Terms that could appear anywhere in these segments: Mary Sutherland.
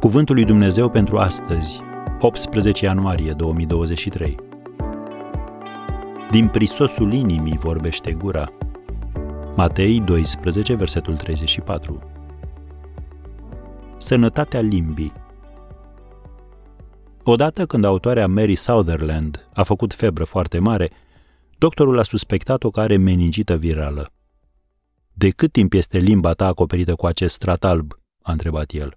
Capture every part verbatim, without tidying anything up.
Cuvântul lui Dumnezeu pentru astăzi, optsprezece ianuarie două mii douăzeci și trei. Din prisosul inimii vorbește gura. Matei doisprezece, versetul treizeci și patru. Sănătatea limbii. Odată când autoarea Mary Sutherland a făcut febră foarte mare, doctorul a suspectat-o că are meningită virală. De cât timp este limba ta acoperită cu acest strat alb? A întrebat el.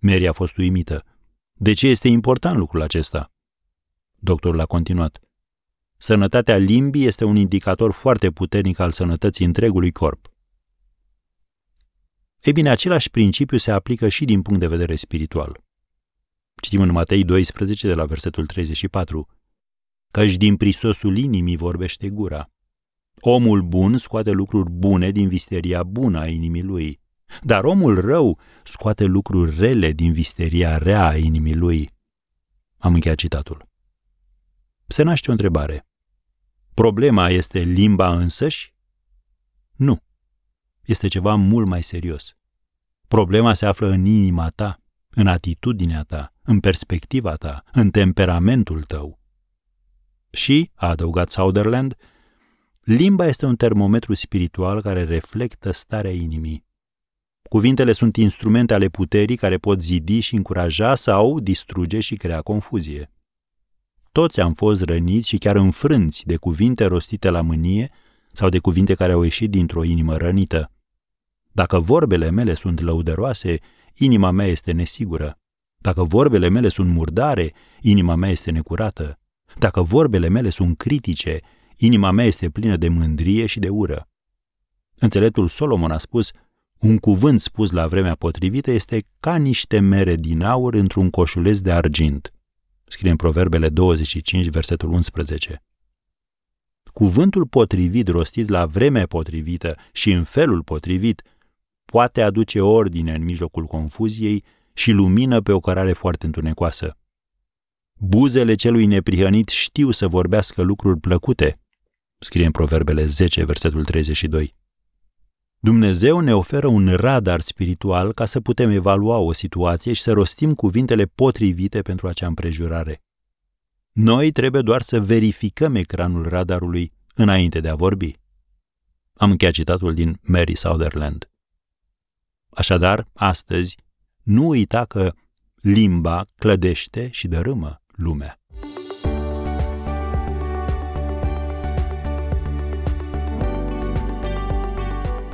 Mary a fost uimită. De ce este important lucrul acesta? Doctorul a continuat. Sănătatea limbii este un indicator foarte puternic al sănătății întregului corp. Ei bine, același principiu se aplică și din punct de vedere spiritual. Citim în Matei doisprezece, de la versetul treizeci și patru, căci din prisosul inimii vorbește gura. Omul bun scoate lucruri bune din visteria bună a inimii lui, dar omul rău scoate lucruri rele din visteria rea a inimii lui. Am încheiat citatul. Se naște o întrebare. Problema este limba însăși? Nu. Este ceva mult mai serios. Problema se află în inima ta, în atitudinea ta, în perspectiva ta, în temperamentul tău. Și, a adăugat Sutherland, limba este un termometru spiritual care reflectă starea inimii. Cuvintele sunt instrumente ale puterii care pot zidi și încuraja sau distruge și crea confuzie. Toți am fost răniți și chiar înfrânți de cuvinte rostite la mânie sau de cuvinte care au ieșit dintr-o inimă rănită. Dacă vorbele mele sunt lăudăroase, inima mea este nesigură. Dacă vorbele mele sunt murdare, inima mea este necurată. Dacă vorbele mele sunt critice, inima mea este plină de mândrie și de ură. Înțeleptul Solomon a spus, un cuvânt spus la vremea potrivită este ca niște mere din aur într-un coșuleț de argint. Scrie în Proverbele douăzeci și cinci, versetul unsprezece. Cuvântul potrivit rostit la vremea potrivită și în felul potrivit poate aduce ordine în mijlocul confuziei și lumină pe o cărare foarte întunecoasă. Buzele celui neprihănit știu să vorbească lucruri plăcute, scrie în Proverbele zece, versetul treizeci și doi. Dumnezeu ne oferă un radar spiritual ca să putem evalua o situație și să rostim cuvintele potrivite pentru acea împrejurare. Noi trebuie doar să verificăm ecranul radarului înainte de a vorbi. Am încheiat citatul din Mary Sutherland. Așadar, astăzi, nu uita că limba clădește și dărâmă lumea.